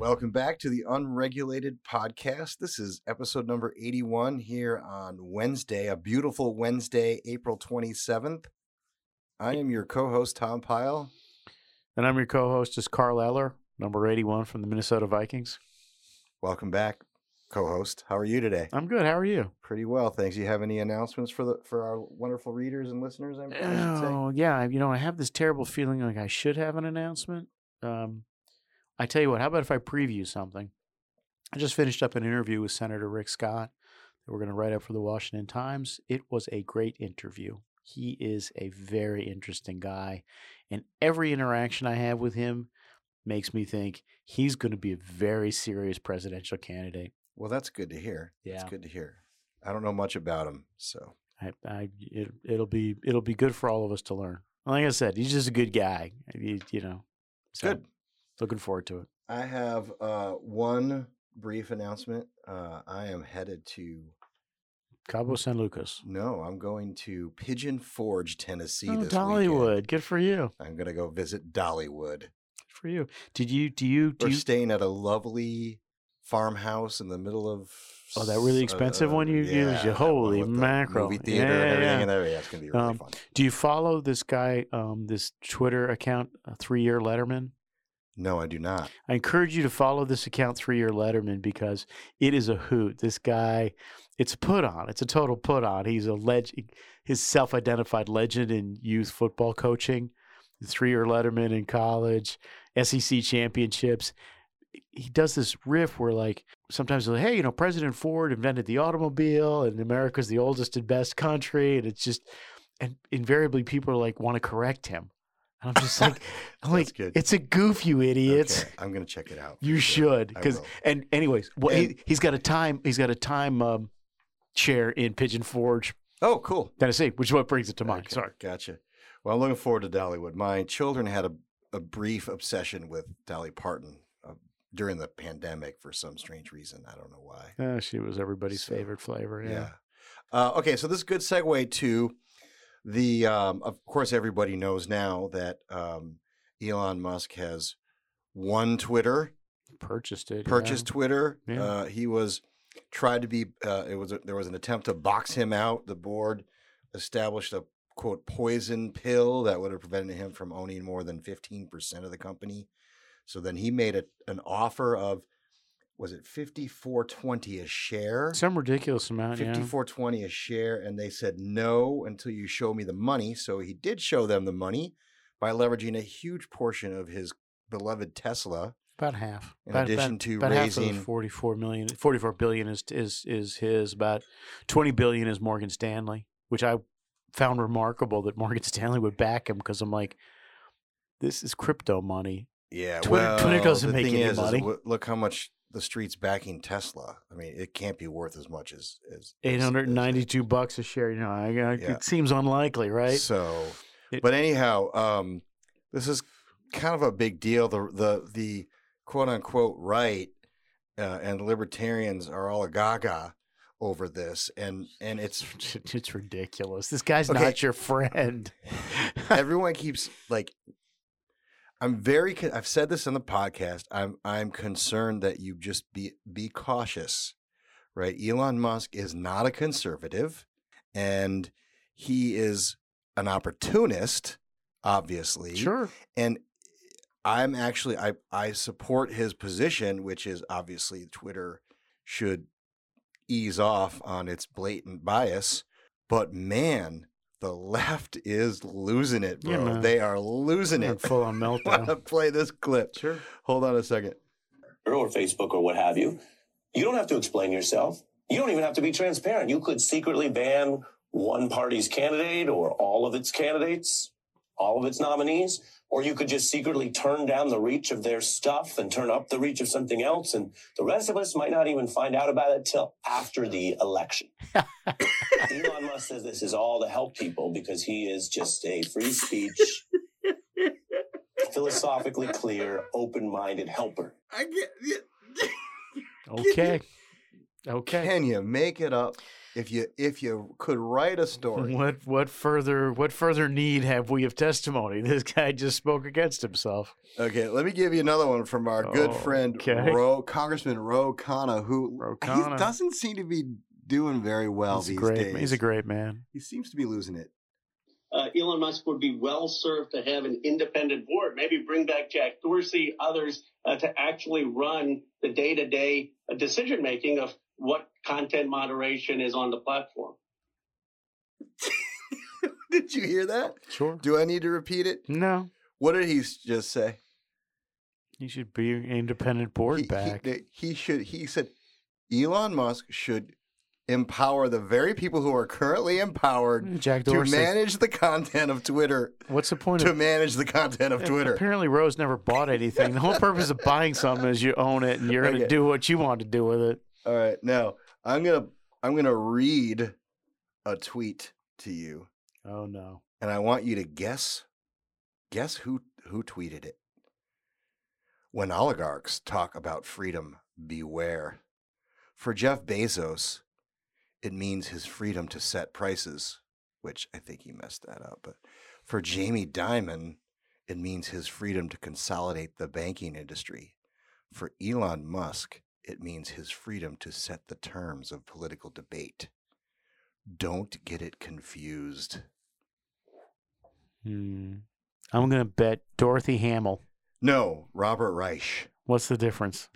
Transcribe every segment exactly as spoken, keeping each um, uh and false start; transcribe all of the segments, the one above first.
Welcome back to the Unregulated Podcast. This is episode number eighty-one here on Wednesday, a beautiful Wednesday, April twenty-seventh. I am your co-host, Tom Pyle. And I'm your co-host, is Carl Eller, number eighty-one from the Minnesota Vikings. Welcome back, co-host. How are you today? I'm good. How are you? Pretty well, thanks. You have any announcements for the for our wonderful readers and listeners? I'm, I should say? Oh, yeah. You know, I have this terrible feeling like I should have an announcement. Um I tell you what, how about if I preview something? I just finished up an interview with Senator Rick Scott that we're going to write up for The Washington Times. It was a great interview. He is a very interesting guy, and every interaction I have with him makes me think he's going to be a very serious presidential candidate. Well, that's good to hear. Yeah. That's good to hear. I don't know much about him, so I, I it, it'll be it'll be good for all of us to learn. Like I said, he's just a good guy. You, you know, so. Good. Looking forward to it. I have uh, one brief announcement. Uh, I am headed to Cabo San Lucas. No, I'm going to Pigeon Forge, Tennessee. Oh, this Dollywood. Weekend. Good for you. I'm going to go visit Dollywood. Good for you. Did you? Do you? Do We're you... staying at a lovely farmhouse in the middle of. Oh, that really expensive uh, one you yeah, used? Yeah, holy mackerel. Movie theater yeah, and everything. Yeah. And everything. That's going to be really um, fun. Do you follow this guy, um, this Twitter account, uh, Three Year Letterman? No, I do not. I encourage you to follow this account, Three Year Letterman, because it is a hoot. This guy, it's a put on. It's a total put on. He's a legend. His self-identified legend in youth football coaching, Three Year Letterman in college, S E C championships. He does this riff where, like, sometimes like, hey, you know, President Ford invented the automobile, and America's the oldest and best country, and it's just, and invariably people are like want to correct him. And I'm just like, I'm like, good. It's a goof, you idiots. Okay, I'm gonna check it out. You sure. should, because and anyways, well, and, he, he's got a time, he's got a time um, share in Pigeon Forge. Oh, cool, Tennessee, which is what brings it to mind. Okay, sorry, gotcha. Well, I'm looking forward to Dollywood. My children had a, a brief obsession with Dolly Parton uh, during the pandemic for some strange reason. I don't know why. Uh, she was everybody's so, favorite flavor. Yeah. yeah. Uh, okay, so this is a good segue to. The um, of course, everybody knows now that um, Elon Musk has won Twitter, purchased it, purchased yeah. Twitter. Yeah. Uh, he was tried to be. Uh, it was a, there was an attempt to box him out. The board established a quote poison pill that would have prevented him from owning more than fifteen percent of the company. So then he made a, an offer of was it fifty-four twenty a share? Some ridiculous amount, yeah. fifty-four twenty a share, and they said no until you show me the money. So he did show them the money by leveraging a huge portion of his beloved Tesla. About half. In about, addition about, to about raising half of the forty-four million, forty-four billion is is is his. About twenty billion is Morgan Stanley, which I found remarkable that Morgan Stanley would back him because I'm like, this is crypto money. Yeah, Twitter, well, Twitter doesn't make any is, money. Is, look how much. The street's backing Tesla. I mean, it can't be worth as much as as eight hundred ninety-two as bucks a share. You know, I, I, yeah. It seems unlikely, right? So, it, but anyhow, um, this is kind of a big deal. The the the quote unquote right uh, and libertarians are all a gaga over this, and and it's it's ridiculous. This guy's okay. not your friend. Everyone keeps like. I'm very. I've said this on the podcast. I'm. I'm concerned that you just be be cautious, right? Elon Musk is not a conservative, and he is an opportunist, obviously. Sure. And I'm actually. I I support his position, which is obviously Twitter should ease off on its blatant bias. But man. The left is losing it, bro. Yeah, they are losing They're it. Full on meltdown. I want to play this clip. Sure. Hold on a second. Or Facebook or what have you. You don't have to explain yourself. You don't even have to be transparent. You could secretly ban one party's candidate or all of its candidates, all of its nominees, or you could just secretly turn down the reach of their stuff and turn up the reach of something else. And the rest of us might not even find out about it till after the election. Elon Musk says this is all to help people because he is just a free speech, philosophically clear, open-minded helper. I get, get Okay. Okay. Can you make it up? If you if you could write a story, what what further what further need have we of testimony? This guy just spoke against himself. Okay, let me give you another one from our oh, good friend okay. Ro, Congressman Ro Khanna, who Ro Khanna. He doesn't seem to be doing very well he's these great, days. He's a great man. He seems to be losing it. Uh, Elon Musk would be well served to have an independent board. Maybe bring back Jack Dorsey, others uh, to actually run the day-to-day decision making of what content moderation is on the platform. Did you hear that? Sure. Do I need to repeat it? No. What did he just say? He should be an independent board he, back. He, he should. He said Elon Musk should empower the very people who are currently empowered Jack Dorsey. To manage the content of Twitter. What's the point? To of, manage the content of Twitter. Apparently, Ro's never bought anything. The whole purpose of buying something is you own it and you're okay. going to do what you want to do with it. All right. Now, I'm going to I'm gonna read a tweet to you. Oh, no. And I want you to guess. Guess who, who tweeted it. When oligarchs talk about freedom, beware. For Jeff Bezos, it means his freedom to set prices, which I think he messed that up. But for Jamie Dimon, it means his freedom to consolidate the banking industry. For Elon Musk, it means his freedom to set the terms of political debate. Don't get it confused. Hmm. I'm going to bet Dorothy Hamill. No, Robert Reich. What's the difference?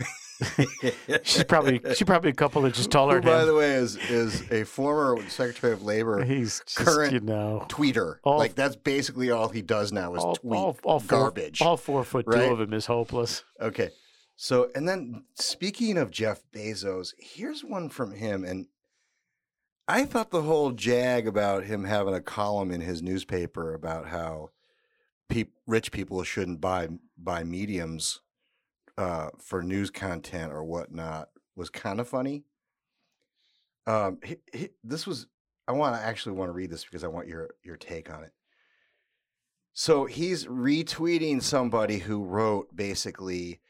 she's probably she's probably a couple that just taller. Who, by him. the way, is is a former Secretary of Labor. He's just, current you know, tweeter. All, like that's basically all he does now is all, tweet all, all garbage. Four, all four foot right? two of him is hopeless. Okay. So, and then speaking of Jeff Bezos, here's one from him. And I thought the whole jag about him having a column in his newspaper about how pe- rich people shouldn't buy, buy mediums uh, for news content or whatnot was kind of funny. Um, he, he, this was, I want to actually want to read this because I want your, your take on it. So he's retweeting somebody who wrote basically,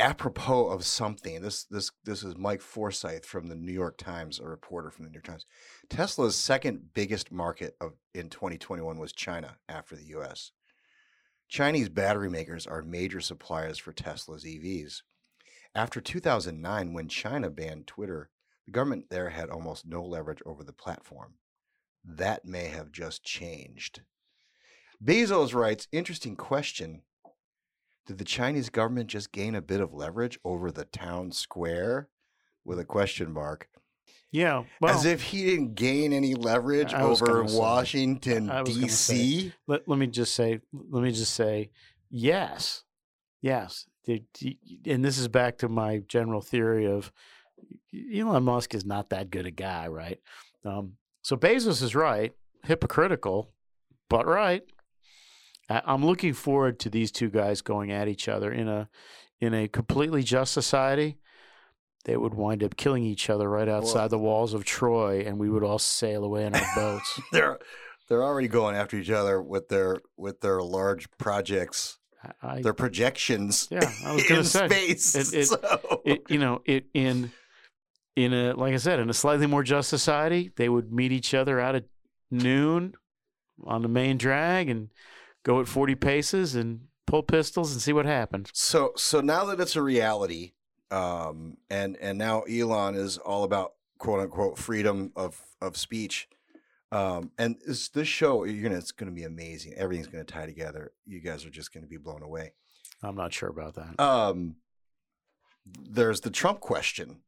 apropos of something, this this this is Mike Forsyth from the New York Times, a reporter from the New York Times. Tesla's second biggest market of in twenty twenty-one was China after the U S. Chinese battery makers are major suppliers for Tesla's E Vs. After two thousand nine, when China banned Twitter, the government there had almost no leverage over the platform. That may have just changed. Bezos writes, interesting question. Did the Chinese government just gain a bit of leverage over the town square with a question mark? Yeah. Well, as if he didn't gain any leverage over Washington, D C Let, let me just say, let me just say, yes, yes. And this is back to my general theory of Elon Musk is not that good a guy, right? Um, so Bezos is right, hypocritical, but right. I'm looking forward to these two guys going at each other in a in a completely just society. They would wind up killing each other right outside well, the walls of Troy, and we would all sail away in our boats. They're they're already going after each other with their with their large projects, I, their projections. Yeah, I was going to say space. It, it, so. it, you know, it in in a like I said, in a slightly more just society, they would meet each other out at noon on the main drag and go at forty paces and pull pistols and see what happens. So, so now that it's a reality, um, and and now Elon is all about quote unquote freedom of of speech, um, and this, this show you're gonna it's gonna be amazing. Everything's gonna tie together. You guys are just gonna be blown away. I'm not sure about that. Um, there's the Trump question,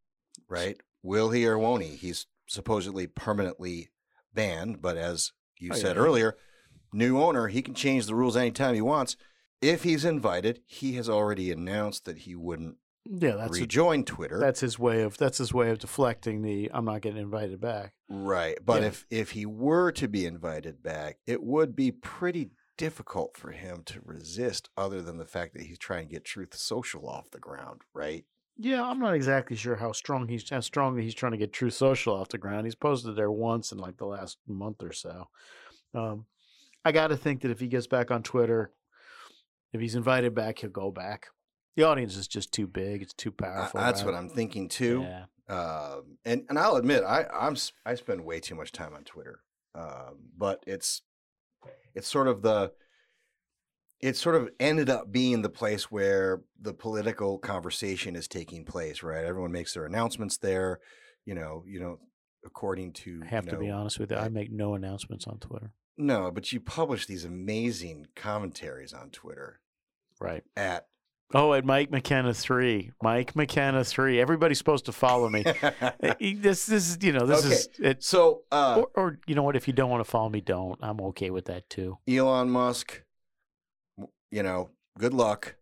right? Will he or won't he? He's supposedly permanently banned, but as you oh, said yeah. earlier. New owner, he can change the rules anytime he wants. If he's invited, he has already announced that he wouldn't yeah, that's rejoin a, Twitter. That's his way of that's his way of deflecting the I'm not getting invited back. Right. But yeah. if if he were to be invited back, it would be pretty difficult for him to resist, other than the fact that he's trying to get Truth Social off the ground, right? Yeah, I'm not exactly sure how strong he's how strongly he's trying to get Truth Social off the ground. He's posted there once in like the last month or so. Um I got to think that if he gets back on Twitter, if he's invited back, he'll go back. The audience is just too big. It's too powerful. Uh, that's right? What I'm thinking, too. Yeah. Um, and, and I'll admit, I I'm I spend way too much time on Twitter, um, but it's it's sort of the it sort of ended up being the place where the political conversation is taking place, right? Everyone makes their announcements there, you know. You know, according to I have you know, to be honest with you, I make no announcements on Twitter. No, but you publish these amazing commentaries on Twitter, right? At Oh, at Mike McKenna three, Mike McKenna three. Everybody's supposed to follow me. this, this is, you know, this okay. is it. So, uh, or, or you know what? If you don't want to follow me, don't. I'm okay with that too. Elon Musk, you know, good luck.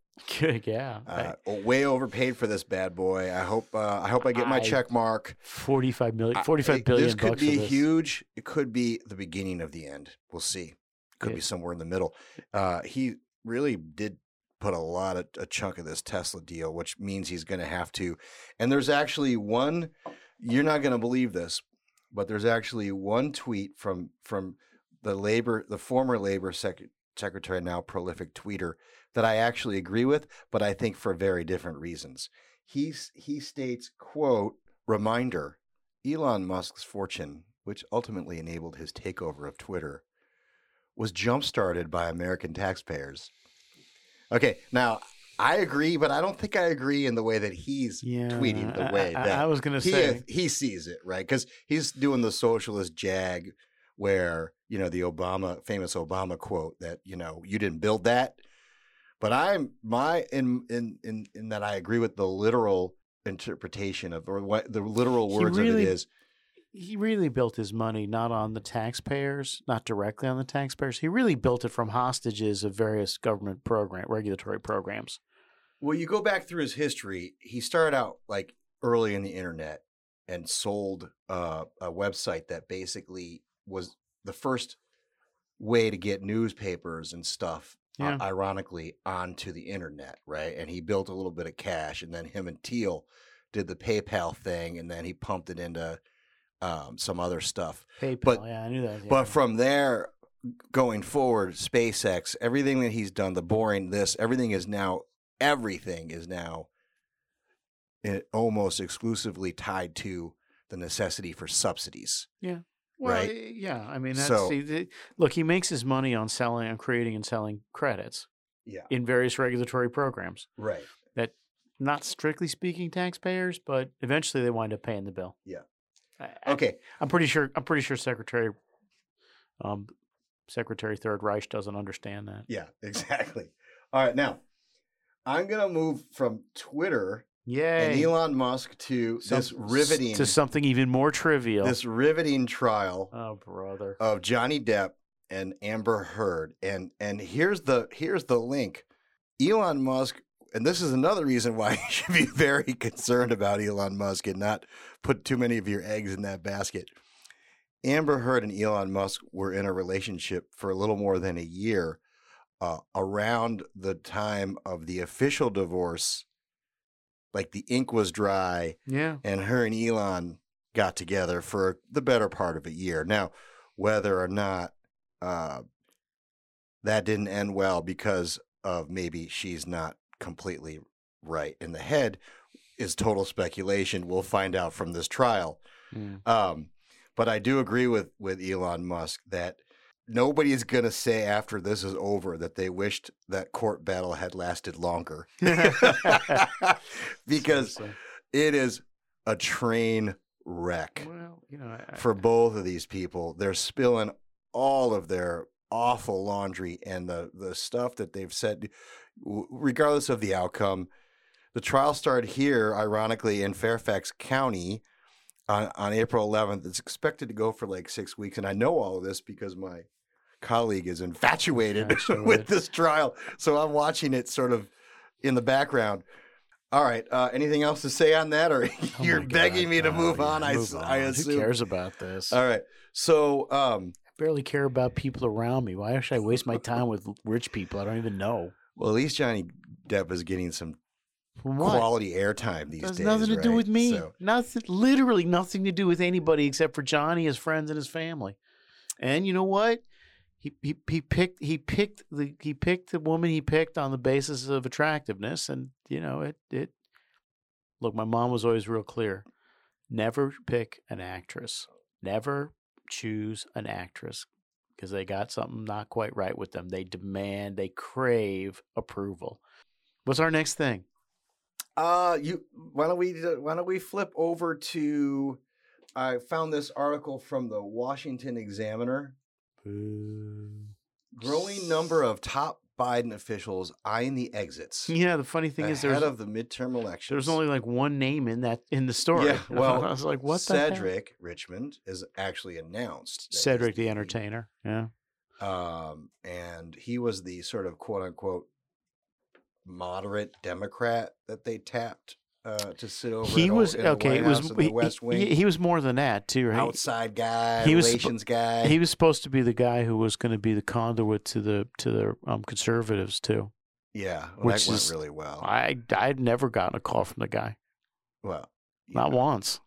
yeah, uh, I, way overpaid for this bad boy. I hope. Uh, I hope I get my I, check mark. Forty-five million, forty-five I, it, billion. This could bucks be this. huge. It could be the beginning of the end. We'll see. Could yeah. be somewhere in the middle. Uh, he really did. Put a lot of a chunk of this Tesla deal, which means he's going to have to. And there's actually one, you're not going to believe this, but there's actually one tweet from from the labor, the former labor sec- secretary, now prolific tweeter, that I actually agree with, but I think for very different reasons. He's he states, quote, reminder, Elon Musk's fortune, which ultimately enabled his takeover of Twitter, was jump-started by American taxpayers. Okay, now I agree, but I don't think I agree in the way that he's yeah, tweeting the way I, that I was going to say he sees it, right? Because he's doing the socialist jag, where you know the Obama famous Obama quote that you know you didn't build that, but I'm my in in in, in that I agree with the literal interpretation of or what the literal words really, of it is. He really built his money not on the taxpayers, not directly on the taxpayers. He really built it from hostages of various government program, regulatory programs. Well, you go back through his history. He started out like early in the internet and sold uh, a website that basically was the first way to get newspapers and stuff, yeah. uh, ironically, onto the internet, right? And he built a little bit of cash, and then him and Thiel did the PayPal thing, and then he pumped it into – Um, some other stuff, PayPal, but, yeah, I knew that. Yeah. But from there, going forward, SpaceX, everything that he's done, the boring this, everything is now, everything is now almost exclusively tied to the necessity for subsidies. Yeah. Well, right? Yeah. I mean, that's, so, he, look, he makes his money on selling, on creating and selling credits yeah. in various regulatory programs. Right. That, not strictly speaking, taxpayers, but eventually they wind up paying the bill. Yeah. I, okay, I'm pretty sure. I'm pretty sure Secretary, um, Secretary Third Reich doesn't understand that. Yeah, exactly. All right, now I'm gonna move from Twitter, yay, and Elon Musk to Some, this riveting to something even more trivial. This riveting trial. Oh, brother! Of Johnny Depp and Amber Heard, and and here's the here's the link. Elon Musk. And this is another reason why you should be very concerned about Elon Musk and not put too many of your eggs in that basket. Amber Heard and Elon Musk were in a relationship for a little more than a year uh, around the time of the official divorce. Like the ink was dry. Yeah. And her and Elon got together for the better part of a year. Now, whether or not uh, that didn't end well because of maybe she's not completely right in the head is total speculation. We'll find out from this trial. Mm. Um, but I do agree with, with Elon Musk that nobody is going to say after this is over that they wished that court battle had lasted longer because so, so. it is a train wreck well, you know, I, for both of these people. They're spilling all of their awful laundry and the, the stuff that they've said. Regardless of the outcome, the trial started here, ironically, in Fairfax County on, on April eleventh. It's expected to go for like six weeks. And I know all of this because my colleague is infatuated with this trial. So I'm watching it sort of in the background. All right. Uh, anything else to say on that? Or oh you're begging me to move, oh, on, yeah, move I, on, I assume. Who cares about this? All right. So um, I barely care about people around me. Why should I waste my time with rich people I don't even know? Well, at least Johnny Depp is getting some what? quality airtime these There's days. Nothing to right? do with me. So. Nothing, literally nothing to do with anybody except for Johnny, his friends, and his family. And you know what? He he he picked he picked the he picked the woman he picked on the basis of attractiveness, and you know it it. Look, my mom was always real clear. Never pick an actress. Never choose an actress because they got something not quite right with them. They demand, they crave approval. What's our next thing? Uh, you. Why don't we? Why don't we flip over to? I found this article from the Washington Examiner. Ooh. Growing number of top Biden officials eyeing the exits. Yeah, the funny thing is, ahead of the midterm elections, there's only like one name in that in the story. Yeah, well, I was like, what? Cedric Richmond is actually announced. Cedric the Entertainer. Yeah, um, and he was the sort of quote unquote moderate Democrat that they tapped uh, to sit over. He was okay. It was the West Wing. He, he was more than that too. Right? Outside guy, he relations was, guy. He was supposed to be the guy who was going to be the conduit to the to the um, conservatives too. Yeah, well, which that went is, really well. I I'd never gotten a call from the guy. Well, not know. once.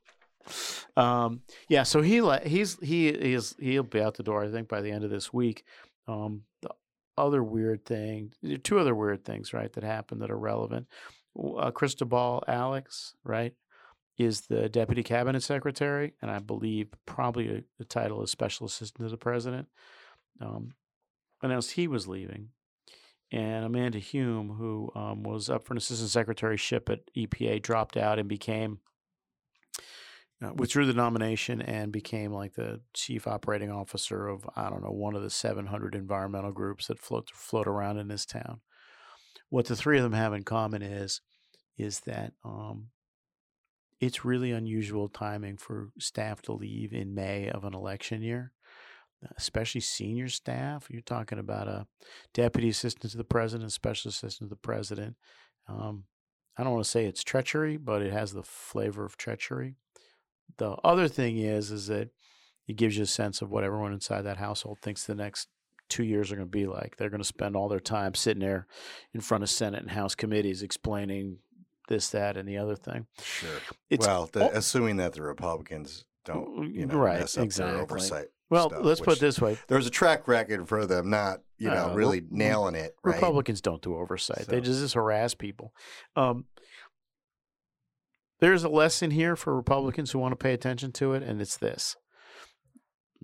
Um. Yeah. So he he's he is he'll be out the door, I think, by the end of this week. Um. The, Other weird thing, two other weird things, right, that happened that are relevant. Uh, Cristobal Alex, right, is the deputy cabinet secretary, and I believe probably a, the title is special assistant to the president. Um, announced he was leaving, and Amanda Hume, who um, was up for an assistant secretaryship at E P A, dropped out and became uh, withdrew the nomination and became like the chief operating officer of, I don't know, one of the seven hundred environmental groups that float float around in this town. What the three of them have in common is, is that um, it's really unusual timing for staff to leave in May of an election year, especially senior staff. You're talking about a deputy assistant to the president, special assistant to the president. Um, I don't want to say it's treachery, but it has the flavor of treachery. The other thing is, is that it gives you a sense of what everyone inside that household thinks the next two years are going to be like. They're going to spend all their time sitting there in front of Senate and House committees explaining this, that, and the other thing. Sure. It's, well, the, oh, assuming that the Republicans don't, you know, right, mess up exactly. their oversight. Well, stuff, let's put it this way. There's a track record for them not, you know, uh, really re- nailing it. Right? Republicans don't do oversight. So. They just, just harass people. Um There's a lesson here for Republicans who want to pay attention to it, and it's this.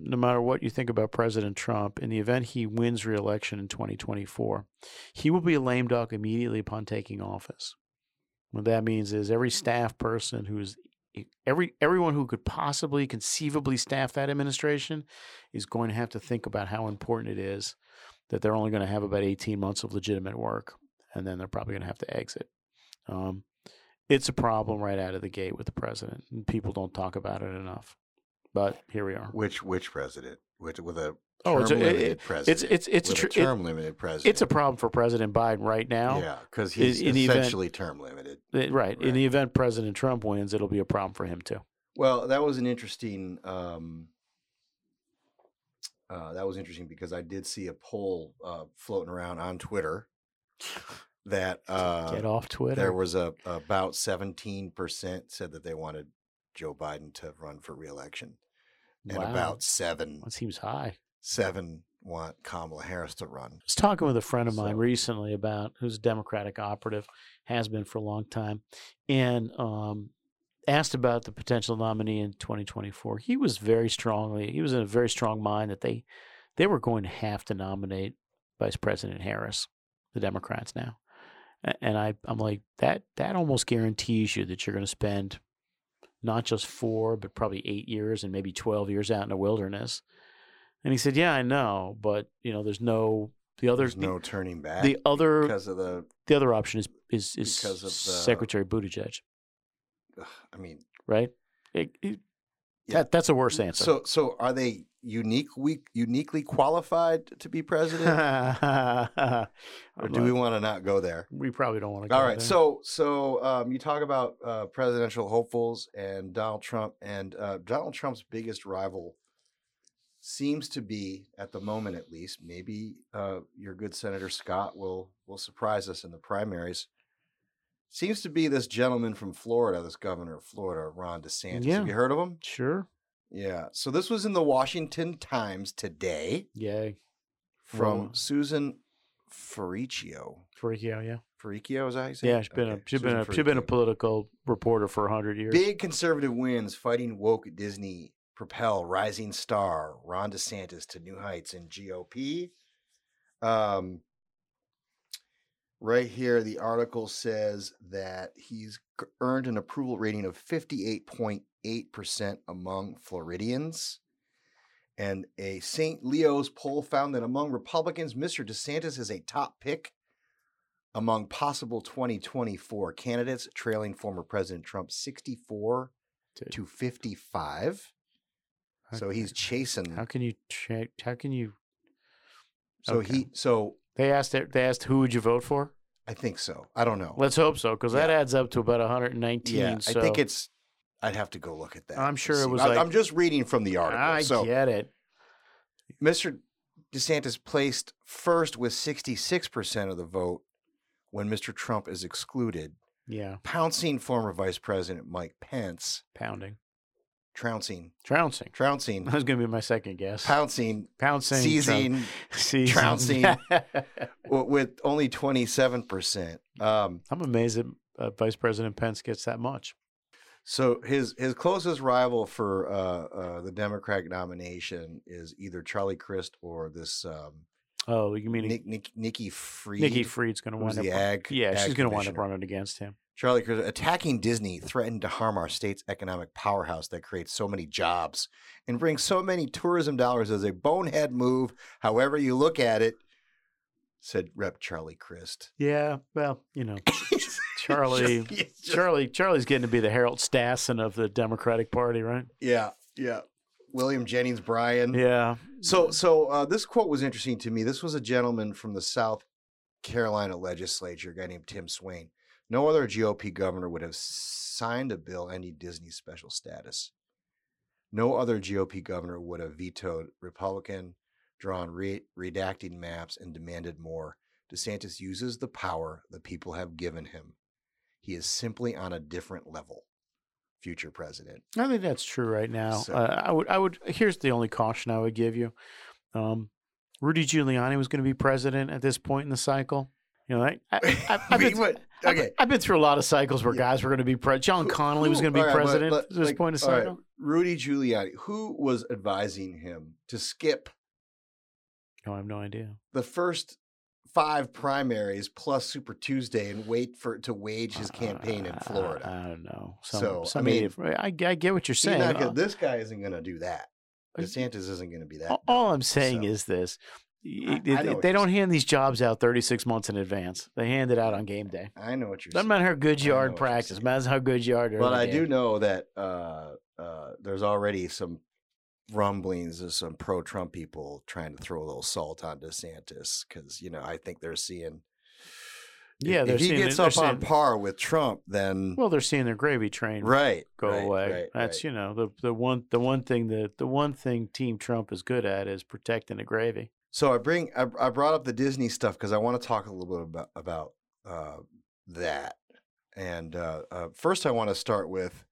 No matter what you think about President Trump, in the event he wins re-election in twenty twenty-four, he will be a lame duck immediately upon taking office. What that means is every staff person who's every everyone who could possibly conceivably staff that administration is going to have to think about how important it is that they're only going to have about eighteen months of legitimate work, and then they're probably going to have to exit. Um, It's a problem right out of the gate with the president, and people don't talk about it enough. But here we are. Which which president? Which with a oh, term it's a, limited it, president. It's it's it's with a, tr- a term it, limited president. It's a problem for President Biden right now. Yeah, because he's in, essentially in event, term limited. It, right, right. In the event President Trump wins, it'll be a problem for him too. Well, that was an interesting. Um, uh, that was interesting because I did see a poll uh, floating around on Twitter. That uh, get off Twitter. There was a about seventeen percent said that they wanted Joe Biden to run for reelection, and wow. about seven. That seems high. Seven want Kamala Harris to run. I was talking with a friend of mine so. recently about who's a Democratic operative, has been for a long time, and um, asked about the potential nominee in twenty twenty-four. He was very strongly. He was in a very strong mind that they they were going to have to nominate Vice President Harris, the Democrats now. And I, I'm like, that that almost guarantees you that you're going to spend not just four, but probably eight years and maybe twelve years out in the wilderness. And he said, yeah, I know, but, you know, there's no – the other – There's no the, turning back the other, because of the – The other option is, is, is because of the, Secretary Buttigieg. I mean – Right? It, it, yeah. that, that's a worse answer. So so are they unique, weak, uniquely qualified to be president? Or do we want to not go there? We probably don't want to go there. All right. There. So so um, you talk about uh, presidential hopefuls and Donald Trump. And uh, Donald Trump's biggest rival seems to be, at the moment at least, maybe uh, your good Senator Scott will will surprise us in the primaries, seems to be this gentleman from Florida, this governor of Florida, Ron DeSantis. Yeah. Have you heard of him? Sure. Yeah. So this was in the Washington Times today. Yay. From oh. Susan Ferriccio. Ferriccio, yeah. Ferricchio, is that how you say? Yeah, she's been okay. a she's Susan been a, she's been a political reporter for a hundred years. Big conservative wins, fighting woke at Disney, propel rising star Ron DeSantis to new heights in G O P. Um, right here, the article says that he's earned an approval rating of fifty-eight point eight percent among Floridians. And a Saint Leo's poll found that among Republicans, Mister DeSantis is a top pick among possible twenty twenty-four candidates, trailing former President Trump sixty-four to fifty-five. How so can, he's chasing. How can you check? How can you? So okay. he. So they asked. They asked, who would you vote for? I think so. I don't know. Let's hope so, because yeah. that adds up to about one hundred nineteen. Yeah, so. I think it's. I'd have to go look at that. I'm sure it was. I, like, I'm just reading from the article. I so, get it. Mister DeSantis placed first with sixty-six percent of the vote when Mister Trump is excluded. Yeah. Pouncing former Vice President Mike Pence. Pounding. Trouncing. Trouncing. Trouncing. That was going to be my second guess. Pouncing. Pouncing. Seizing. Seizing. Trouncing. With only twenty-seven percent. Um, I'm amazed that uh, Vice President Pence gets that much. So his his closest rival for uh, uh, the Democratic nomination is either Charlie Crist or this. Um, oh, you mean Nick, Nick, Nikki Fried? Nikki Fried's going to wind up. The ag, yeah, ag she's going to wind up running against him. Charlie Crist attacking Disney threatened to harm our state's economic powerhouse that creates so many jobs and brings so many tourism dollars as a bonehead move. However you look at it, said Representative Charlie Crist. Yeah, well, you know. Charlie, just, Charlie, Charlie's getting to be the Harold Stassen of the Democratic Party, right? Yeah, yeah. William Jennings Bryan. Yeah. So, so uh, this quote was interesting to me. This was a gentleman from the South Carolina legislature, a guy named Tim Swain. No other G O P governor would have signed a bill ending Disney's special status. No other G O P governor would have vetoed Republican, drawn re- redacting maps, and demanded more. DeSantis uses the power the people have given him. He is simply on a different level, future president. I think that's true right now. So, uh, I would, I would. Here's the only caution I would give you: um, Rudy Giuliani was going to be president at this point in the cycle. You know, I, I, I, I've, been, okay. I've, I've been through a lot of cycles where yeah. guys were going to be president. John Connolly who, was going to be right, president but, but, at this like, point in the cycle. Right. Rudy Giuliani, who was advising him to skip? No, I have no idea. The first. Five primaries plus Super Tuesday and wait for to wage his campaign uh, in Florida. I, I don't know. Some, so some I mean, I, I get what you're saying. Not gonna, uh, this guy isn't going to do that. DeSantis isn't going to be that. All, all I'm saying so. is this: I, it, I they don't hand these jobs out thirty-six months in advance. They hand it out on game day. I know what you're. Doesn't saying. Matter how good you are in practice. Matters how good you are. But I do know that uh, uh, there's already some rumblings of some pro-Trump people trying to throw a little salt on DeSantis because, you know, I think they're seeing yeah, if, they're if he seeing, gets up seeing, on par with Trump, then well, they're seeing their gravy train right, go right, away. Right, That's right. you know the the one the one thing that the one thing Team Trump is good at is protecting the gravy. So I bring I, I brought up the Disney stuff because I want to talk a little bit about about uh, that. And uh, uh, first, I want to start with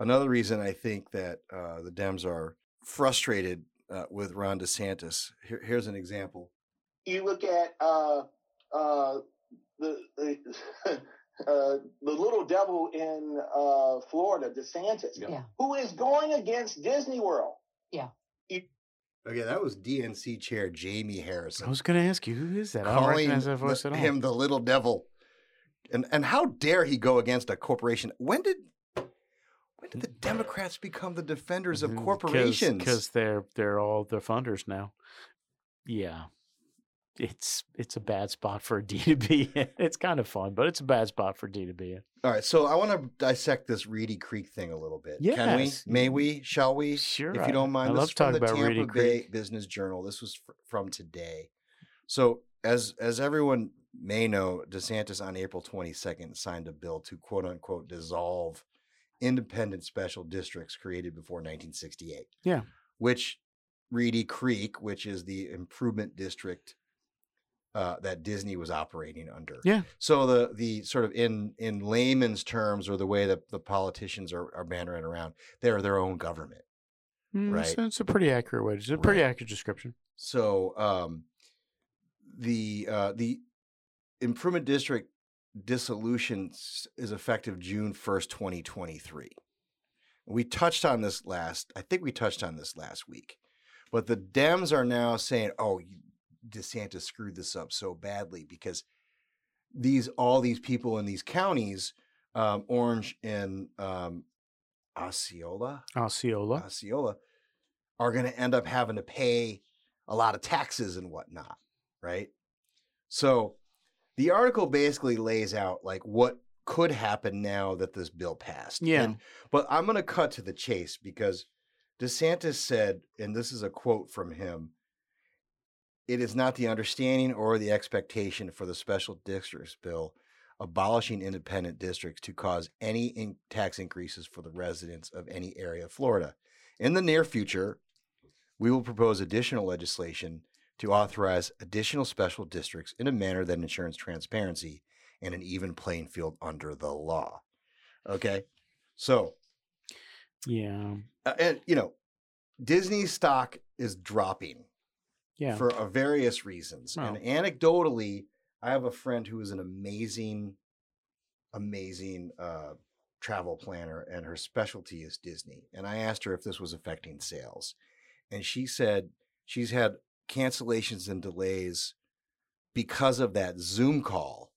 another reason I think that uh, the Dems are frustrated uh, with Ron DeSantis. Here, here's an example. You look at uh, uh, the the, uh, the little devil in uh, Florida, DeSantis, yeah. who is going against Disney World. Yeah. He- okay, that was D N C Chair Jamie Harrison. I was going to ask you, who is that? I don't recognize that voice at all. Calling him the little devil, and and how dare he go against a corporation? When did? When did the Democrats become the defenders of corporations? Because they're they're all the funders now. Yeah, it's it's a bad spot for a D to be in. It's kind of fun, but it's a bad spot for D to be in. All right, so I want to dissect this Reedy Creek thing a little bit. Yes. Can we? May we? Shall we? Sure. If you don't mind, I this is from the Tampa Reedy Bay Creek. Business Journal. This was fr- from today. So as as everyone may know, DeSantis on April twenty-second signed a bill to quote unquote dissolve independent special districts created before nineteen sixty-eight. Yeah. Which Reedy Creek, which is the improvement district uh, that Disney was operating under. Yeah. So the the sort of in in layman's terms, or the way that the politicians are, are bantering around, they are their own government. Mm, right. So it's a pretty accurate way. It's a pretty right. accurate description. So um, the uh, the improvement district dissolution is effective June first, twenty twenty-three. We touched on this last, I think we touched on this last week, but the Dems are now saying, oh, DeSantis screwed this up so badly because these, all these people in these counties, um, Orange and um, Osceola, Osceola, Osceola are going to end up having to pay a lot of taxes and whatnot. Right. So the article basically lays out like what could happen now that this bill passed. Yeah. And, but I'm going to cut to the chase because DeSantis said, and this is a quote from him, "It is not the understanding or the expectation for the special districts bill abolishing independent districts to cause any in- tax increases for the residents of any area of Florida. In the near future, we will propose additional legislation to authorize additional special districts in a manner that ensures transparency and an even playing field under the law." Okay. So. Yeah. Uh, and, you know, Disney stock is dropping. Yeah. For uh, various reasons. Wow. And anecdotally, I have a friend who is an amazing, amazing uh, travel planner, and her specialty is Disney. And I asked her if this was affecting sales. And she said she's had cancellations and delays because of that Zoom call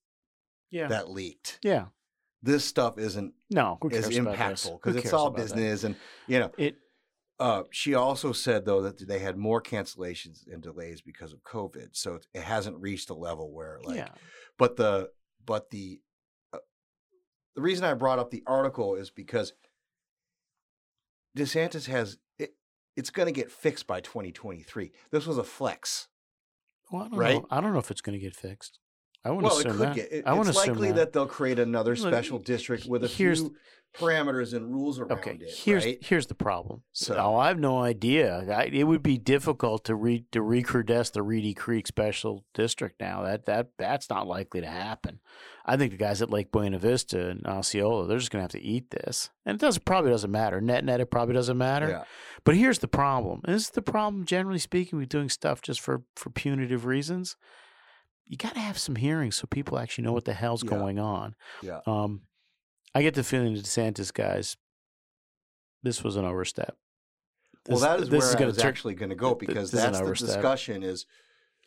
yeah. that leaked. Yeah. This stuff isn't no, as impactful because it's all business that? And, you know. It. Uh, she also said, though, that they had more cancellations and delays because of COVID. So it hasn't reached a level where like yeah. but the but the uh, the reason I brought up the article is because DeSantis has it, it's going to get fixed by twenty twenty-three. This was a flex. Well, I don't right? know. I don't know if it's going to get fixed. I wouldn't well, assume it could that. Get, it, I it's likely that. that they'll create another special Look, district with a few parameters and rules around okay, it. Here's, right? here's the problem. So now, I have no idea. I, it would be difficult to re to recrudesce the Reedy Creek special district now. That that that's not likely to happen. I think the guys at Lake Buena Vista and Osceola, they're just going to have to eat this, and it doesn't probably doesn't matter. Net net, it probably doesn't matter. Yeah. But here's the problem. And this is the problem. Generally speaking, we're doing stuff just for for punitive reasons. You got to have some hearings so people actually know what the hell's yeah. going on. Yeah. Um, I get the feeling that DeSantis, guys, this was an overstep. This, well, that is this where is I was turn, actually going to go because that's the discussion is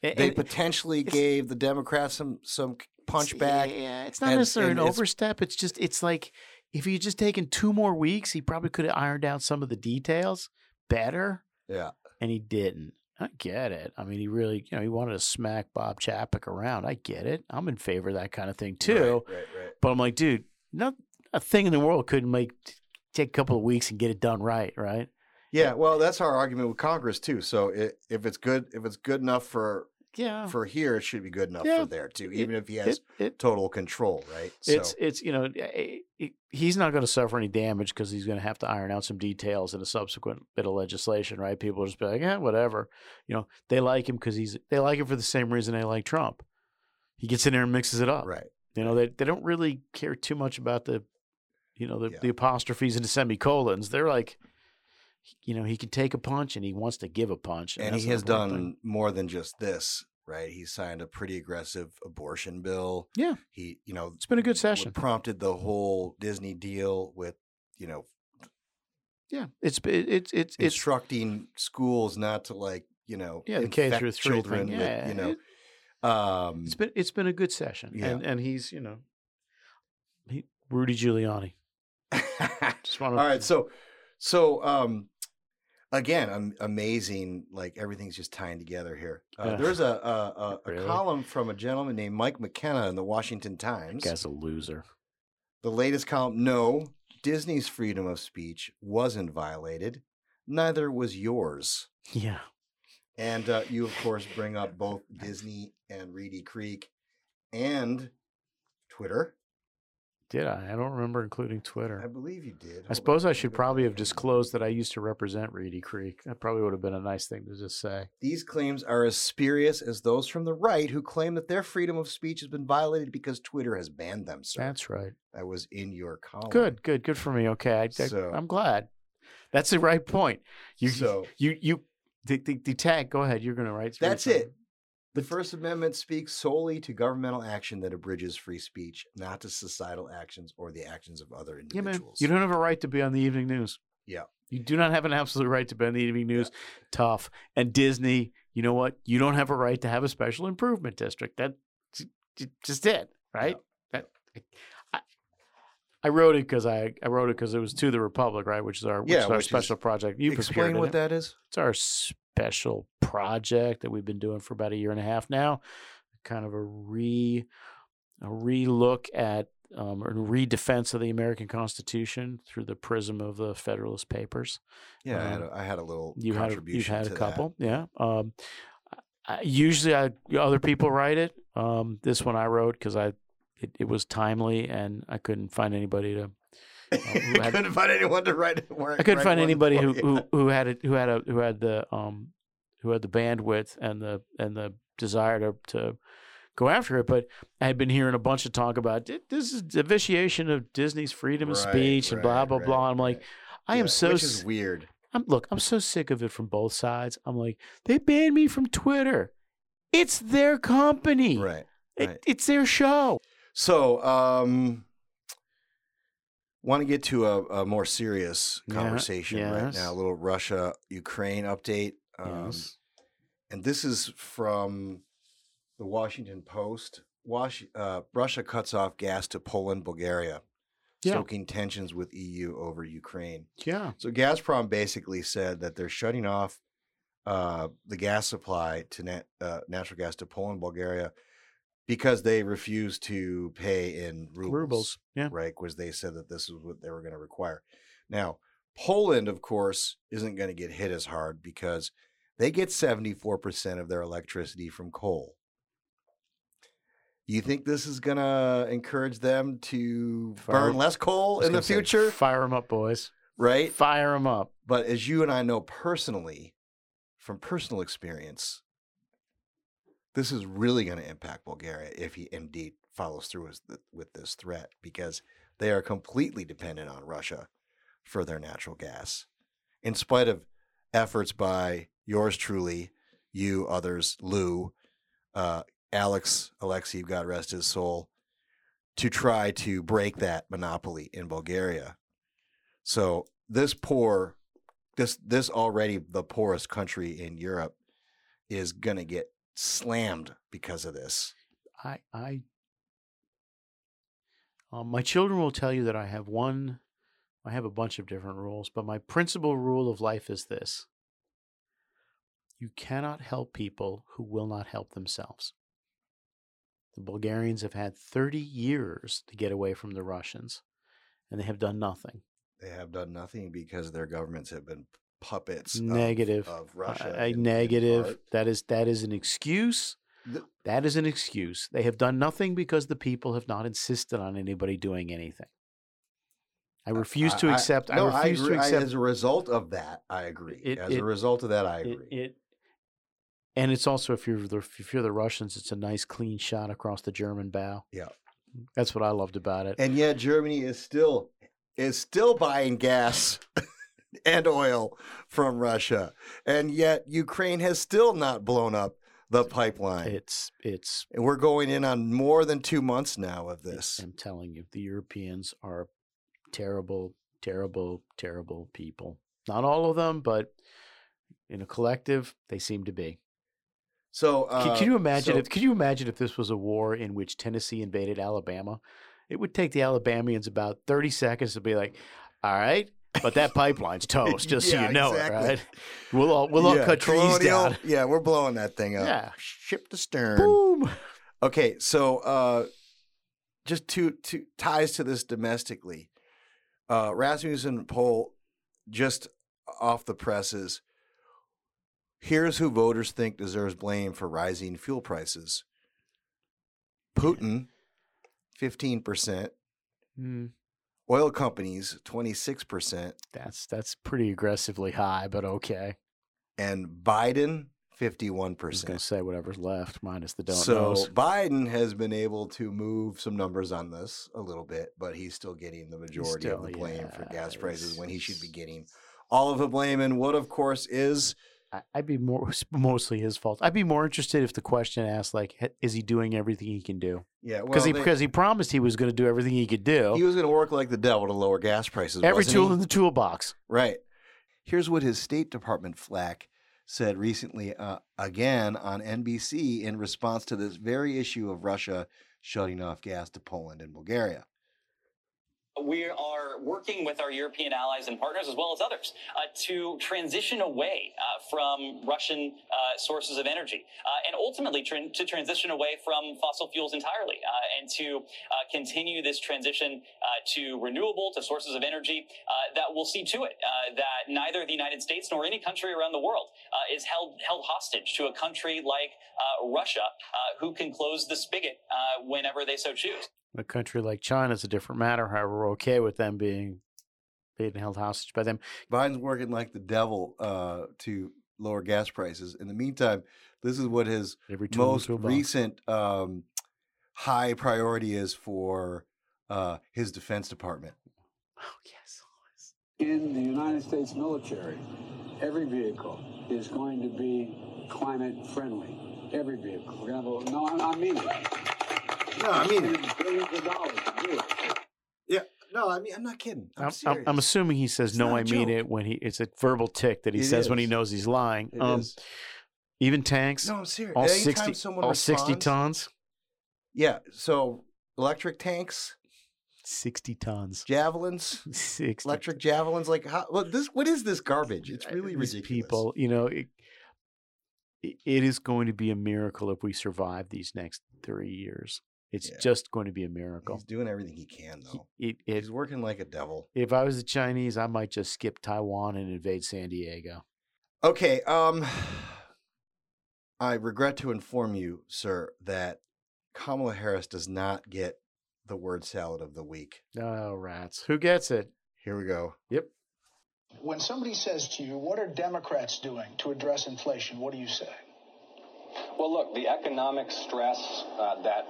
they and, and potentially gave the Democrats some some punch back. Yeah, it's not and, necessarily and an it's, overstep. It's just it's like if he had just taken two more weeks, he probably could have ironed out some of the details better. Yeah. And he didn't. I get it. I mean, he really, you know, he wanted to smack Bob Chapek around. I get it. I'm in favor of that kind of thing too. Right, right, right. But I'm like, dude, not a thing in the world couldn't make take a couple of weeks and get it done right, right? Yeah. Well, that's our argument with Congress too. So it, if it's good, if it's good enough for yeah. for here, it should be good enough yeah. for there too. Even it, if he has it, it, total control, right? So. It's it's you know it, it, he's not going to suffer any damage because he's going to have to iron out some details in a subsequent bit of legislation, right? People will just be like, yeah, whatever. You know, they like him because he's they like him for the same reason they like Trump. He gets in there and mixes it up, right? You know, they they don't really care too much about the you know the, yeah. the apostrophes and the semicolons. They're like. You know, he can take a punch and he wants to give a punch. And, and he has done thing. more than just this, right? He signed a pretty aggressive abortion bill. Yeah. He, you know, it's been a good session. Prompted the whole Disney deal with, you know, yeah, it's, it's, it's instructing it's, schools not to like, you know, yeah, the K through three children, yeah, with, you know, it, um, it's been, it's been a good session. Yeah. And, and he's, you know, he, Rudy Giuliani. Just wanna, all right. So, so, um, Again, I'm amazing. Like everything's just tying together here. Uh, there's a a, a, really? a column from a gentleman named Mike McKenna in The Washington Times. That guy's a loser. The latest column, no, Disney's freedom of speech wasn't violated. Neither was yours. Yeah. And uh, you, of course, bring up both Disney and Reedy Creek and Twitter. Did I? I don't remember including Twitter. I believe you did. Hold I suppose on. I should probably have disclosed that I used to represent Reedy Creek. That probably would have been a nice thing to just say. These claims are as spurious as those from the right who claim that their freedom of speech has been violated because Twitter has banned them, sir. That's right. That was in your column. Good, good, good for me. Okay, I, so, I, I'm glad. That's the right point. You, so, you, you, the, the, the tag, go ahead. You're going to write. That's it. The First Amendment speaks solely to governmental action that abridges free speech, not to societal actions or the actions of other individuals. Yeah, man. You don't have a right to be on the evening news. Yeah. You do not have an absolute right to be on the evening news. Yeah. Tough. And Disney, you know what? You don't have a right to have a special improvement district. That's just it, right? Yeah. That, I, I wrote it because I, I wrote it because it was To the Republic, right? Which is our, yeah, which is our which special is, project. You explain what it. that is. It's our special project that we've been doing for about a year and a half now. Kind of a re a re-look at um, or re-defense of the American Constitution through the prism of the Federalist Papers. Yeah, um, I, had a, I had a little you contribution. Had, you've had a couple. That. Yeah. Um, I, usually, I, other people write it. Um, this one I wrote because I. It, it was timely, and I couldn't find anybody to. Uh, who had, couldn't find anyone to write it. I couldn't find anybody who, who who had it, who had a who had the um who had the bandwidth and the and the desire to to go after it. But I had been hearing a bunch of talk about this is a vitiation of Disney's freedom of right, speech and right, blah blah right, blah. I'm right. like, I yeah, am so which is weird. I'm look, I'm so sick of it from both sides. I'm like, they banned me from Twitter. It's their company. Right. right. It, it's their show. So, um, want to get to a, a more serious conversation yeah, yes. right now, a little Russia-Ukraine update. Um, yes. And this is from The Washington Post. Wash, uh, Russia cuts off gas to Poland, Bulgaria, yeah. stoking tensions with E U over Ukraine. Yeah. So Gazprom basically said that they're shutting off uh, the gas supply to nat- uh, natural gas to Poland, Bulgaria, because they refused to pay in rubles, rubles yeah. right? Because they said that this is what they were going to require. Now, Poland, of course, isn't going to get hit as hard because they get seventy-four percent of their electricity from coal. Do you think this is going to encourage them to fire burn up. less coal in the future? Say, fire them up, boys. Right? Fire them up. But as you and I know personally, from personal experience, this is really going to impact Bulgaria if he indeed follows through with this threat, because they are completely dependent on Russia for their natural gas, in spite of efforts by yours truly, you, others, Lou, uh, Alex, Alexei, God rest his soul, to try to break that monopoly in Bulgaria. So this poor, this this already the poorest country in Europe is going to get slammed because of this. I, I, um, my children will tell you that I have one, I have a bunch of different rules, but my principal rule of life is this: you cannot help people who will not help themselves. The Bulgarians have had thirty years to get away from the Russians, and they have done nothing. They have done nothing because their governments have been puppets negative of, of Russia. A, a in, negative. In that is that is an excuse. The, that is an excuse. They have done nothing because the people have not insisted on anybody doing anything. I refuse I, to accept. I, I, no, I refuse I agree, to accept. I, as a result of that, I agree. It, as it, a result of that, I agree. It, it, and it's also, if you're the, if you're the Russians, it's a nice clean shot across the German bow. Yeah, that's what I loved about it. And yet, Germany is still is still buying gas. and oil from Russia. And yet Ukraine has still not blown up the pipeline. It's it's and we're going in on more than two months now of this. I'm telling you, the Europeans are terrible, terrible, terrible people. Not all of them, but in a collective, they seem to be. So uh, can, can you imagine so, if could you imagine if this was a war in which Tennessee invaded Alabama? It would take the Alabamians about thirty seconds to be like, all right, but that pipeline's toast, just yeah, so you know exactly. it, right? We'll all we'll yeah, all cut colonial, trees down. Yeah, we're blowing that thing up. Yeah, ship to stern. Boom. Okay, so uh, just two two ties to this domestically. Uh, Rasmussen poll just off the presses. Here's who voters think deserves blame for rising fuel prices: Putin, fifteen percent. Mm. Oil companies, twenty-six percent. That's that's pretty aggressively high, but okay. And Biden, fifty-one percent. I was going to say whatever's left minus the don't knows. So Biden has been able to move some numbers on this a little bit, but he's still getting the majority still, of the blame yeah, for gas prices when he should be getting all of the blame. And what, of course, is I'd be more mostly his fault. I'd be more interested if the question asked, like, is he doing everything he can do? Yeah, well, he, they, because he promised he was going to do everything he could do. He was going to work like the devil to lower gas prices. Every tool he? in the toolbox. Right. Here's what his State Department flack said recently, uh, again on N B C, in response to this very issue of Russia shutting off gas to Poland and Bulgaria. We are working with our European allies and partners, as well as others, uh, to transition away uh, from Russian uh, sources of energy uh, and ultimately tr- to transition away from fossil fuels entirely uh, and to uh, continue this transition uh, to renewable, to sources of energy uh, that will see to it uh, that neither the United States nor any country around the world uh, is held held hostage to a country like uh, Russia, uh, who can close the spigot uh, whenever they so choose. A country like China is a different matter. However, we're okay with them being paid and held hostage by them. Biden's working like the devil uh, to lower gas prices. In the meantime, this is what his most recent um, high priority is for uh, his Defense Department. Oh, yes. In the United States military, every vehicle is going to be climate friendly. Every vehicle. We're going to, no, I mean it. No, I mean, yeah, no, I mean, I'm not kidding. I'm, I'm, I'm assuming he says, it's no, I mean it when he, it's a verbal tick that he it says is. when he knows he's lying. It um, is. Even tanks, no, I'm serious. All, sixty, someone all responds, sixty tons. Yeah. So electric tanks, sixty tons, javelins, sixty electric javelins. Like, how, look, this, what is this garbage? It's really These ridiculous. People, you know, it, it is going to be a miracle if we survive these next three years. It's yeah. just going to be a miracle. He's doing everything he can, though. He, it, it, He's working like a devil. If I was the Chinese, I might just skip Taiwan and invade San Diego. Okay. Um, I regret to inform you, sir, that Kamala Harris does not get the word salad of the week. Oh, rats. Who gets it? Here we go. Yep. When somebody says to you, what are Democrats doing to address inflation? What do you say? Well, look, the economic stress uh, that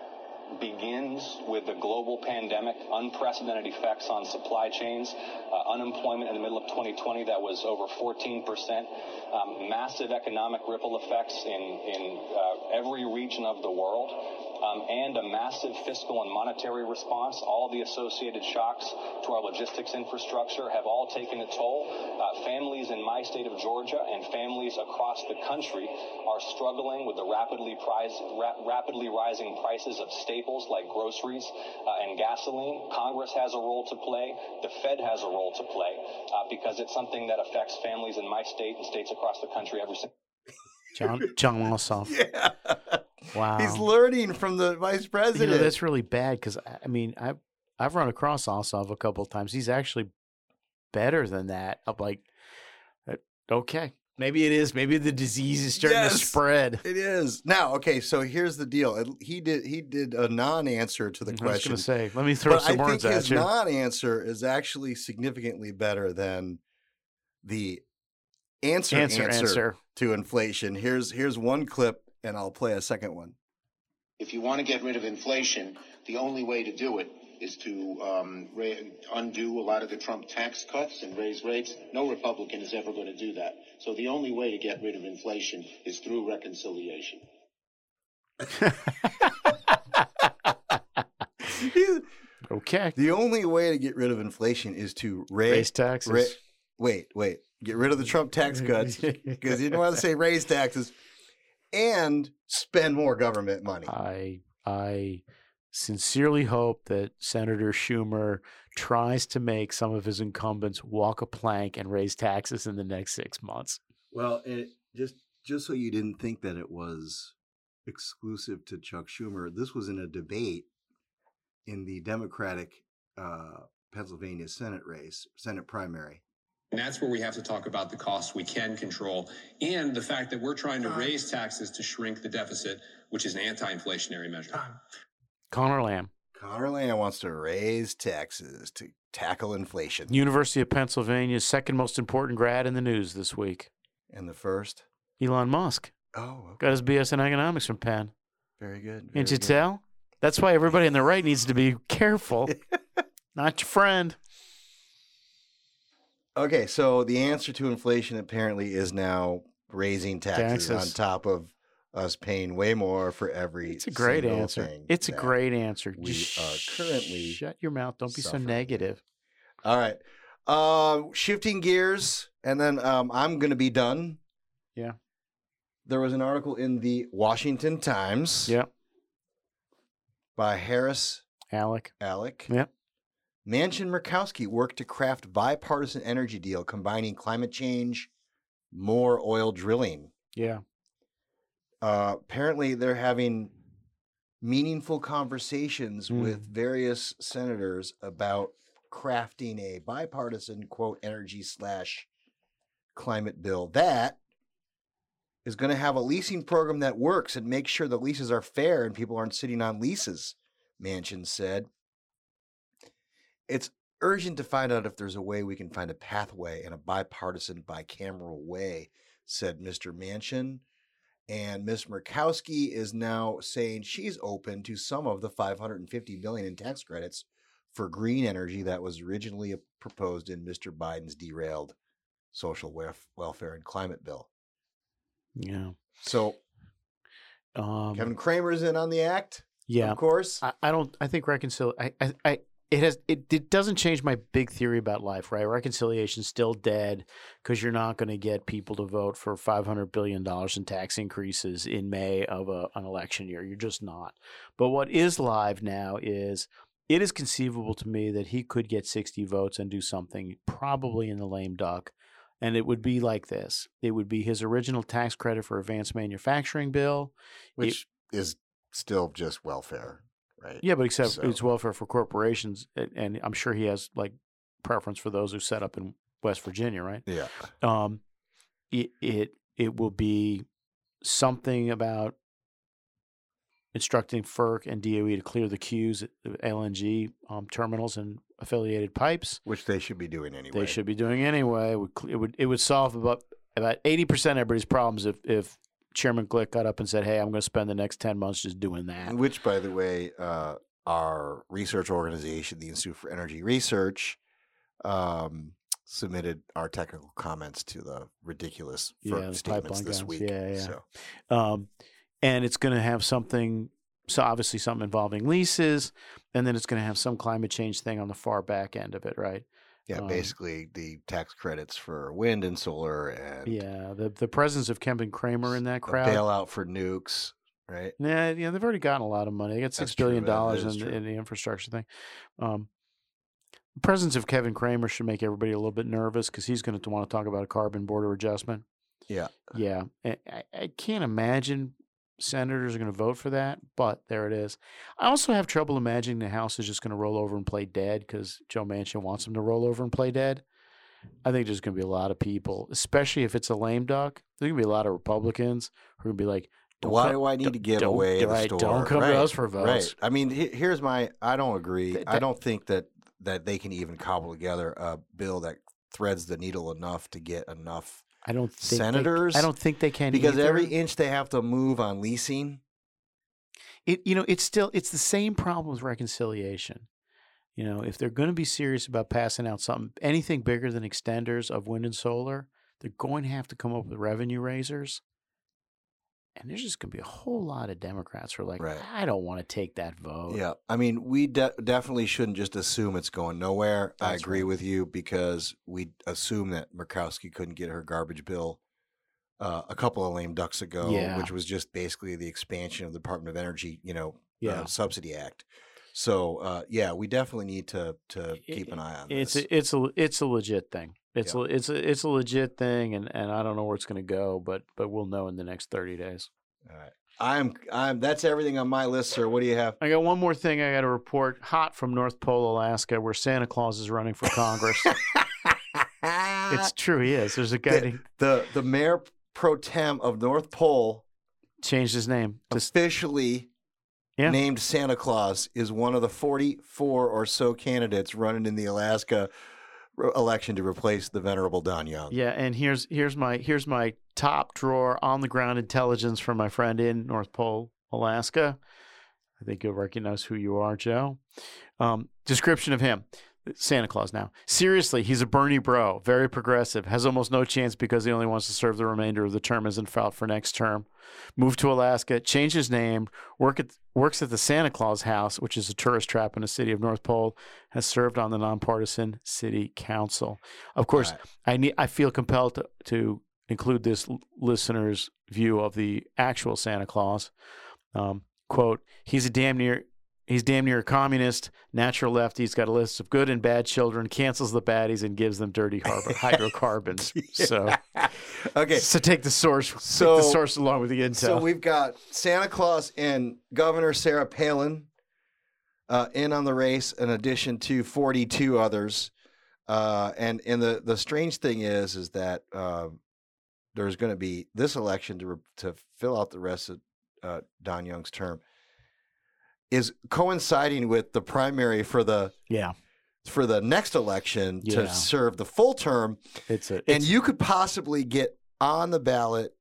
begins with the global pandemic, unprecedented effects on supply chains, uh, unemployment in the middle of twenty twenty that was over fourteen percent, um, massive economic ripple effects in, in uh, every region of the world, um, and a massive fiscal and monetary response. All the associated shocks to our logistics infrastructure have all taken a toll. Uh, families in my state of Georgia and families across the country are struggling with the rapidly, price, ra- rapidly rising prices of state like groceries uh, and gasoline. Congress has a role to play. The Fed has a role to play uh, because it's something that affects families in my state and states across the country every single day. John, John Ossoff. Yeah. Wow. He's learning from the vice president. You know, that's really bad because, I mean, I, I've run across Ossoff a couple of times. He's actually better than that. I'm like, okay. Maybe it is. Maybe the disease is starting yes, to spread. It is. Now, okay, so here's the deal. He did He did a non-answer to the I question. I was going to say, let me throw but some I words at you. I think his non-answer is actually significantly better than the answer answer, answer, answer to inflation. Here's Here's one clip, and I'll play a second one. If you want to get rid of inflation, the only way to do it is to um, undo a lot of the Trump tax cuts and raise rates. No Republican is ever going to do that. So the only way to get rid of inflation is through reconciliation. Okay. The only way to get rid of inflation is to raise, raise taxes. Ra- wait, wait. Get rid of the Trump tax cuts because you don't want to say raise taxes and spend more government money. I, I... sincerely hope that Senator Schumer tries to make some of his incumbents walk a plank and raise taxes in the next six months. Well, it, just just so you didn't think that it was exclusive to Chuck Schumer, this was in a debate in the Democratic uh, Pennsylvania Senate race, Senate primary. And that's where we have to talk about the costs we can control and the fact that we're trying to raise taxes to shrink the deficit, which is an anti-inflationary measure. Connor Lamb. Connor Lamb wants to raise taxes to tackle inflation. University of Pennsylvania's second most important grad in the news this week. And the first? Elon Musk. Oh, okay. Got his B S in economics from Penn. Very good. Didn't you tell? That's why everybody on the right needs to be careful. Not your friend. Okay, so the answer to inflation apparently is now raising taxes, taxes. on top of us paying way more for every it's a great answer thing it's a great answer we Just are currently shut your mouth don't be suffering. So negative. All right, uh shifting gears, and then um I'm gonna be done. Yeah, there was an article in the Washington Times, yep, by Harris Alec Alec yep. Manchin-Murkowski worked to craft bipartisan energy deal combining climate change, more oil drilling. Yeah. Uh, apparently, they're having meaningful conversations mm. with various senators about crafting a bipartisan, quote, energy slash climate bill that is going to have a leasing program that works and makes sure the leases are fair and people aren't sitting on leases, Manchin said. It's urgent to find out if there's a way we can find a pathway in a bipartisan, bicameral way, said Mister Manchin. And Miz Murkowski is now saying she's open to some of the five hundred fifty billion dollars in tax credits for green energy that was originally proposed in Mister Biden's derailed social wef- welfare and climate bill. Yeah. So um, Kevin Kramer's in on the act. Yeah, of course. I, I don't. I think reconcil. I. I, I It has. It, it doesn't change my big theory about life, right? Reconciliation's still dead because you're not going to get people to vote for five hundred billion dollars in tax increases in May of a, an election year. You're just not. But what is live now is it is conceivable to me that he could get sixty votes and do something probably in the lame duck. And it would be like this. It would be his original tax credit for advanced manufacturing bill. Which it, is still just welfare. Right. Yeah, but except so. It's welfare for corporations, and I'm sure he has like preference for those who set up in West Virginia, right? Yeah. Um, it it it will be something about instructing FERC and D O E to clear the queues at the L N G um, terminals and affiliated pipes, which they should be doing anyway. They should be doing anyway. It would it would, it would solve about about eighty percent of everybody's problems if if. Chairman Glick got up and said, hey, I'm going to spend the next ten months just doing that. Which, by the way, uh, our research organization, the Institute for Energy Research, um, submitted our technical comments to the ridiculous FERC yeah, statements this guns. week. Yeah, yeah. So. Um, and it's going to have something, so obviously something involving leases, and then it's going to have some climate change thing on the far back end of it, right? Yeah, basically um, the tax credits for wind and solar, and yeah, the the presence of Kevin Kramer in that crowd, a bailout for nukes, right? Yeah, yeah, they've already gotten a lot of money. They got six That's billion true, dollars in, in the infrastructure thing. Um, the presence of Kevin Kramer should make everybody a little bit nervous because he's going to want to talk about a carbon border adjustment. Yeah, yeah, I, I can't imagine senators are going to vote for that, but there it is. I also have trouble imagining the House is just going to roll over and play dead because Joe Manchin wants them to roll over and play dead. I think there's going to be a lot of people, especially if it's a lame duck. There's going to be a lot of Republicans who are going to be like, don't why come, do I need to give away the right, store? Don't come right, to us for votes. Right. I mean, here's my – I don't agree. That, that, I don't think that, that they can even cobble together a bill that threads the needle enough to get enough – I don't think senators. They, I don't think they can because either. Every inch they have to move on leasing. It you know it's still it's the same problem with reconciliation. You know, if they're going to be serious about passing out something, anything bigger than extenders of wind and solar, they're going to have to come up with revenue raisers. And there's just going to be a whole lot of Democrats who are like, right. I don't want to take that vote. Yeah, I mean, we de- definitely shouldn't just assume it's going nowhere. That's I agree right. with you because we assume that Murkowski couldn't get her garbage bill uh, a couple of lame ducks ago, yeah. which was just basically the expansion of the Department of Energy, you know, yeah. uh, Subsidy Act. So, uh, yeah, we definitely need to to it, keep an eye on it's this. A, it's a it's a legit thing. It's yeah. a, it's a, it's a legit thing, and, and I don't know where it's going to go, but but we'll know in the next thirty days. All right, I'm I'm that's everything on my list, sir. What do you have? I got one more thing I got to report. Hot from North Pole, Alaska, where Santa Claus is running for Congress. It's true, he is. There's a guy. The named... the, the mayor pro tem of North Pole changed his name officially. Yeah. Named Santa Claus is one of the forty-four or so candidates running in the Alaska election to replace the venerable Don Young. Yeah, and here's here's my here's my top drawer on the ground intelligence from my friend in North Pole, Alaska. I think you'll recognize who you are, Joe. Um, description of him: Santa Claus now. Seriously, he's a Bernie bro, very progressive, has almost no chance because he only wants to serve the remainder of the term, isn't filed for next term. Moved to Alaska, changed his name, work at, works at the Santa Claus House, which is a tourist trap in the city of North Pole, has served on the nonpartisan city council. Of course, right. I need, I feel compelled to, to include this listener's view of the actual Santa Claus. Um, quote, he's a damn near... He's damn near a communist, natural left. He's got a list of good and bad children, cancels the baddies, and gives them dirty harbor, hydrocarbons. So, okay. So take the source. So, take the source along with the intel. So we've got Santa Claus and Governor Sarah Palin uh, in on the race, in addition to forty-two others. Uh, and and the, the strange thing is, is that uh, there's going to be this election to re- to fill out the rest of uh, Don Young's term. Is coinciding with the primary for the yeah for the next election yeah. to serve the full term. It's a, it's, and you could possibly get on the ballot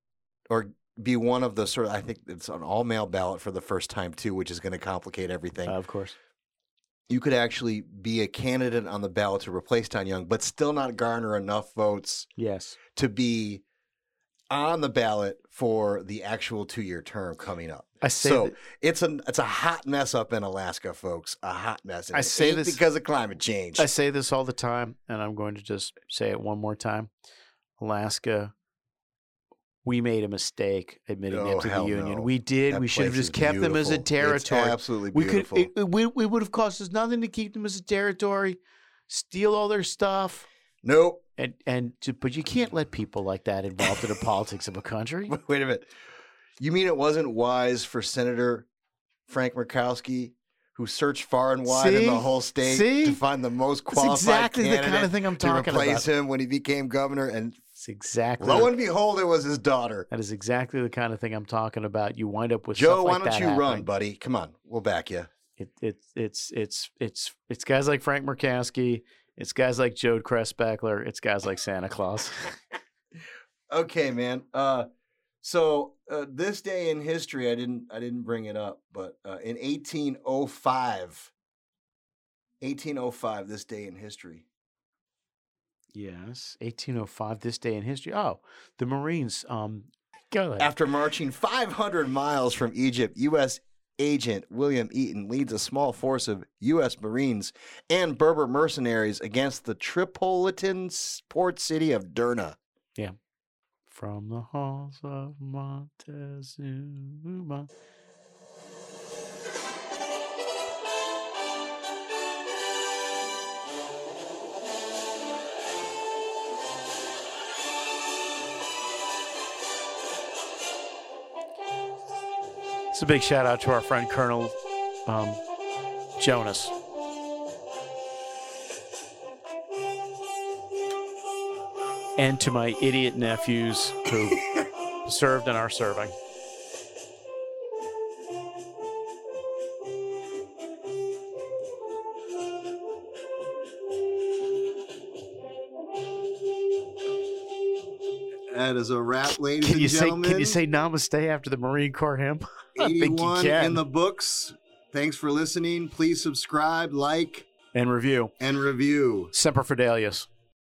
or be one of the sort of, I think it's an all male ballot for the first time too, which is going to complicate everything. Uh, of course, you could actually be a candidate on the ballot to replace Don Young, but still not garner enough votes. Yes, to be on the ballot for the actual two-year term coming up. I say so that, it's a it's a hot mess up in Alaska, folks. A hot mess. And I say this because of climate change. I say this all the time, and I'm going to just say it one more time. Alaska, we made a mistake admitting oh, them to the Union. No. We did. That we should have just kept beautiful. them as a territory. It's absolutely beautiful. We could. It, it, we, it would have cost us nothing to keep them as a territory. Steal all their stuff. Nope. And and but you can't let people like that involved in the politics of a country. Wait a minute. You mean it wasn't wise for Senator Frank Murkowski, who searched far and wide See? in the whole state See? to find the most qualified That's exactly candidate the kind of thing I'm talking to replace about. him when he became governor? And That's exactly lo and behold, it was his daughter. That is exactly the kind of thing I'm talking about. You wind up with Joe. Stuff like why don't that you happening. run, buddy? Come on, we'll back you. It, it it's it's it's it's guys like Frank Murkowski. It's guys like Joe Cressbeckler. It's guys like Santa Claus. Okay, man. Uh, so uh, this day in history, I didn't I didn't bring it up, but uh, in eighteen oh five this day in history. Yes, eighteen oh five this day in history. Oh, the Marines. Um, go ahead. After marching five hundred miles from Egypt, U S Agent William Eaton leads a small force of U S Marines and Berber mercenaries against the Tripolitan port city of Derna. Yeah. From the halls of Montezuma. It's a big shout out to our friend Colonel um, Jonas. And to my idiot nephews who served and are serving. That is a wrap, ladies and gentlemen. Say, can you say namaste after the Marine Corps hymn? eighty-one in the books. Thanks for listening. Please subscribe, like, and review. And review. Semper Fidelius.